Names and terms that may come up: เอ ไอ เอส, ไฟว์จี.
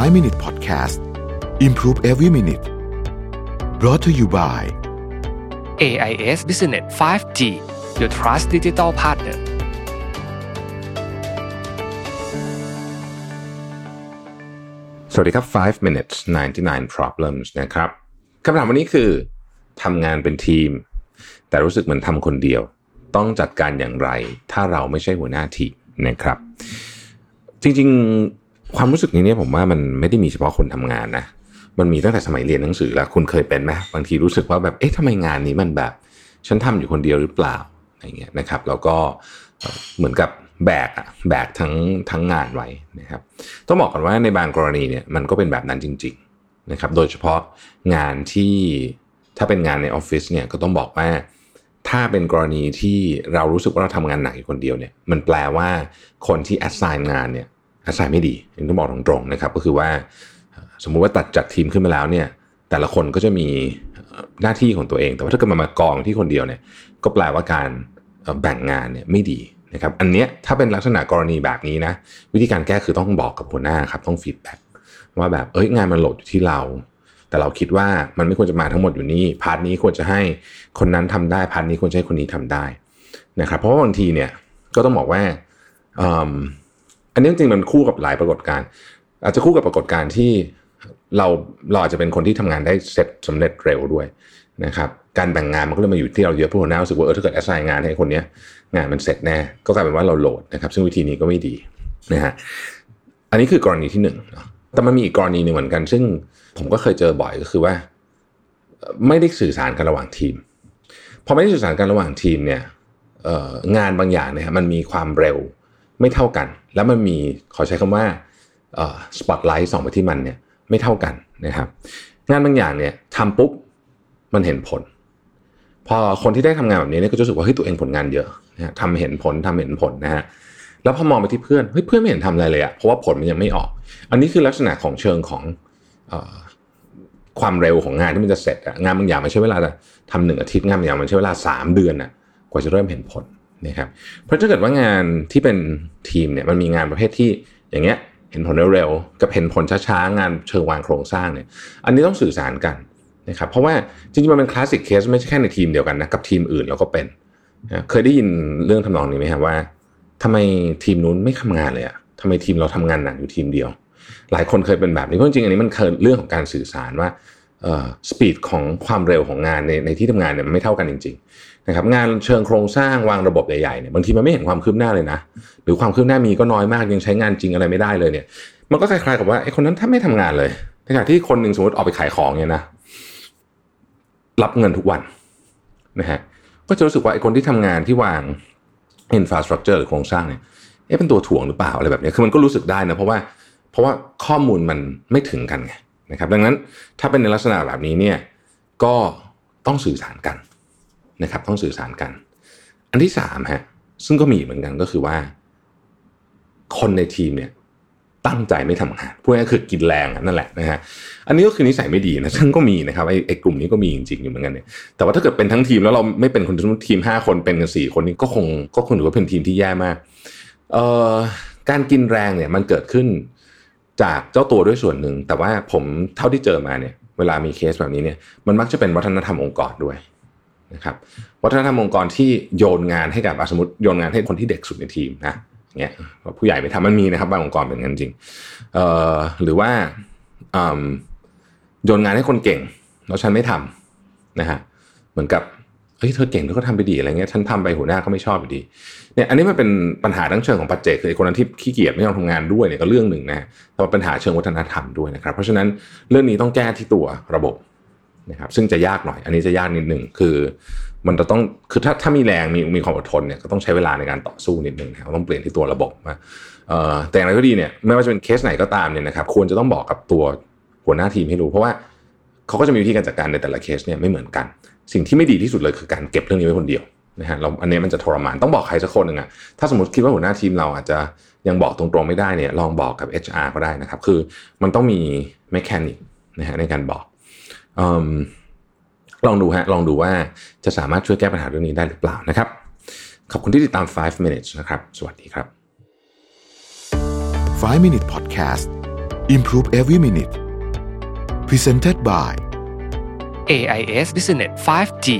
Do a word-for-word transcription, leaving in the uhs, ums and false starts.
five minute Podcast Improve Every Minute Brought to you by เอ ไอ เอส Business ไฟว์จี Your Trust Digital Partnerสวัสดีครับfive minutes ninety-nine problems นะครับคำถามวันนี้คือทำงานเป็นทีมแต่รู้สึกเหมือนทำคนเดียวต้องจัดการอย่างไรถ้าเราไม่ใช่หัวหน้าทีมนะครับจริงๆความรู้สึกนี้เนี่ยผมว่ามันไม่ได้มีเฉพาะคนทำงานนะมันมีตั้งแต่สมัยเรียนหนังสือแล้วคุณเคยเป็นไหมบางทีรู้สึกว่าแบบเอ๊ะทำไมงานนี้มันแบบฉันทำอยู่คนเดียวหรือเปล่าอะไรเงี้ยนะครับแล้วก็เหมือนกับแบกอะแบกทั้งทั้งงานไว้นะครับต้องบอกก่อนว่าในบางกรณีเนี่ยมันก็เป็นแบบนั้นจริงๆนะครับโดยเฉพาะงานที่ถ้าเป็นงานในออฟฟิศเนี่ยก็ต้องบอกว่าถ้าเป็นกรณีที่เรารู้สึกว่าเราทำงานหนักอยู่คนเดียวเนี่ยมันแปลว่าคนที่ assign งานเนี่ย assign ไม่ดีต้องบอกตรงๆนะครับก็คือว่าสมมุติว่าตัดจัดทีมขึ้นมาแล้วเนี่ยแต่ละคนก็จะมีหน้าที่ของตัวเองแต่ว่าถ้าเกิดมันมากองที่คนเดียวเนี่ยก็แปลว่าการแบ่งงานเนี่ยไม่ดีนะครับอันเนี้ยถ้าเป็นลักษณะกรณีแบบนี้นะวิธีการแก้คือต้องบอกกับหัวหน้าครับต้องฟีดแบ็กว่าแบบเอ้ยงานมันโหลดอยู่ที่เราแต่เราคิดว่ามันไม่ควรจะมาทั้งหมดอยู่นี่พาร์ทนี้ควรจะให้คนนั้นทำได้พาร์ทนี้ควรจะให้คนนี้ทำได้นะครับเพราะว่าบางทีเนี่ยก็ต้องบอกว่า อ, อันนี้จริงๆมันคู่กับหลายปรากฏการณ์อาจจะคู่กับปรากฏการณ์ที่เราเราอาจจะเป็นคนที่ทำงานได้เสร็จสำเร็จเร็วด้วยนะครับการแบ่งงานมันก็เลยมาอยู่ที่เราเยอะผู้หัวหน้ารู้สึกว่าเออถ้าเกิดแอสไซน์งานให้คนนี้งานมันเสร็จแน่ก็กลายเป็นว่าเราโหลดนะครับซึ่งวิธีนี้ก็ไม่ดีนะฮะอันนี้คือกรณีที่หนึ่งแต่มันมีอีกกรณีหนึ่งเหมือนกันซึ่งผมก็เคยเจอบ่อยก็คือว่าไม่ได้สื่อสารกันระหว่างทีมพอไม่ได้สื่อสารกันระหว่างทีมเนี่ยงานบางอย่างเนี่ยมันมีความเร็วไม่เท่ากันแล้วมันมีขอใช้คำว่าสปอตไลท์ส่องไปที่มันเนี่ยไม่เท่ากันนะครับงานบางอย่างเนี่ยทำปุ๊บมันเห็นผลพอคนที่ได้ทำงานแบบนี้เนี่ยก็จะรู้สึกว่าเฮ้ยตัวเองผลงานเยอะนะทำเห็นผลทำเห็นผลนะฮะแล้วพอมองไปที่เพื่อนเฮ้ยเพื่อนไม่เห็นทำอะไรเลยอะเพราะว่าผลมันยังไม่ออกอันนี้คือลักษณะของเชิงของความเร็วของงานที่มันจะเสร็จอะงานบางอย่างมันใช้เวลาทำหนึ่งอาทิตย์งานบางอย่างมันใช้เวลาสามเดือนอะกว่าจะเริ่มเห็นผลนะครับเพราะถ้าเกิดว่างานที่เป็นทีมเนี่ยมันมีงานประเภทที่อย่างเงี้ยเห็นผลเร็วๆกับเห็นผลช้าๆงานเชิงวางโครงสร้างเนี่ยอันนี้ต้องสื่อสารกันนะครับเพราะว่าจริงๆมันเป็นคลาสสิกเคสไม่ใช่แค่ในทีมเดียวกันนะกับทีมอื่นเราก็เป็นเคยได้ยินเรื่องทำนองนี้ไหมครับว่าทำไมทีมนู้นไม่ทำงานเลยอะทำไมทีมเราทำงานหนักอยู่ทีมเดียวหลายคนเคยเป็นแบบนี้เพราะจริงๆอันนี้มันคือเรื่องของการสื่อสารว่าเอ่อสปีดของความเร็วของงานในในที่ทำงานเนี่ยมันไม่เท่ากันจริงๆนะครับงานเชิงโครงสร้างวางระบบใหญ่ๆเนี่ยบางทีมันไม่เห็นความคืบหน้าเลยนะหรือความคืบหน้ามีก็น้อยมากยังใช้งานจริงอะไรไม่ได้เลยเนี่ยมันก็คล้ายๆกับว่าไอ้คนนั้นถ้าไม่ทำงานเลยในขณะที่คนนึงสมมติออกไปขายของเนี่ยนะรับเงินทุกวันนะฮะก็จะรู้สึกว่าไอ้คนที่ทำงานที่วางinfrastructure หรือโครงสร้างเนี่ยเอ๊ะเป็นตัวถ่วงหรือเปล่าอะไรแบบนี้คือมันก็รู้สึกได้นะเพราะว่าเพราะว่าข้อมูลมันไม่ถึงกันไงนะครับดังนั้นถ้าเป็นในลักษณะแบบนี้เนี่ยก็ต้องสื่อสารกันนะครับต้องสื่อสารกันอันที่สามฮะซึ่งก็มีเหมือนกันก็คือว่าคนในทีมเนี่ยตั้งใจไม่ทำงานพวกนี้คือกินแรงนั่นแหละนะฮะอันนี้ก็คือนิสัยไม่ดีนะซึ่งก็มีนะครับไอ้ไอ้กลุ่มนี้ก็มีจริงๆอยู่เหมือนกันเนี่ยแต่ว่าถ้าเกิดเป็นทั้งทีมแล้วเราไม่เป็นคนทีมห้าคนเป็นกันสี่คนนี้ก็คงก็คงถือว่าเป็นทีมที่แย่มากเอ่อการกินแรงเนี่ยมันเกิดขึ้นจากเจ้าตัวด้วยส่วนหนึ่งแต่ว่าผมเท่าที่เจอมาเนี่ยเวลามีเคสแบบนี้เนี่ยมันมักจะเป็นวัฒนธรรมองค์กรด้วยนะครับวัฒนธรรมองค์กรที่โยนงานให้กับสมมติโยนงานให้คนที่เด็กสุดในทีมนะเนี่ยผู้ใหญ่ไปทำมันมีนะครับบางองค์กรเป็นงั้นจริงเอ่อหรือว่าโยนงานให้คนเก่งแล้วฉันไม่ทำนะฮะเหมือนกับเฮ้ยเธอเก่งเธอก็ทำไปดีอะไรเงี้ยฉันทำไปหัวหน้าก็ไม่ชอบอยู่ดีเนี่ยอันนี้มันเป็นปัญหาทั้งเชิงของปัจเจกคือคนที่ขี้เกียจไม่ยอมทำงานด้วยเนี่ยก็เรื่องหนึ่งนะแต่ว่าปัญหาเชิงวัฒนธรรมด้วยนะครับเพราะฉะนั้นเรื่องนี้ต้องแก้ที่ตัวระบบนะครับซึ่งจะยากหน่อยอันนี้จะยากนิดหนึ่งคือมันจะต้องคือถ้าถ้ามีแรงมีมีความอดทนเนี่ยก็ต้องใช้เวลาในการต่อสู้นิดนึงนะครับต้องเปลี่ยนที่ตัวระบบมาแต่อย่างไรก็ดีเนี่ยไม่ว่าจะเป็นเคสไหนก็ตามเนี่ยนะครับควรจะต้องบอกกับตัวหัวหน้าทีมให้รู้เพราะว่าเขาก็จะมีวิธีการจัดการในแต่ละเคสเนี่ยไม่เหมือนกันสิ่งที่ไม่ดีที่สุดเลยคือการเก็บเรื่องนี้ไว้คนเดียวนะฮะเราอันนี้มันจะทรมานต้องบอกใครสักคนหนึ่งอะถ้าสมมติคิดว่าหัวหน้าทีมเราอาจจะยังบอกตรงๆไม่ได้เนี่ยลองบอกกับ เอช อาร์ ก็ได้นะครับคือมันต้องมีเมคานิกนะฮะในการบอกลองดูฮะลองดูว่าจะสามารถช่วยแก้ปัญหาเรื่องนี้ได้หรือเปล่านะครับขอบคุณที่ติดตามไฟว์ minutes นะครับสวัสดีครับไฟว์ minute podcast Improve every minute. Presented by เอ ไอ เอส Business ไฟว์จี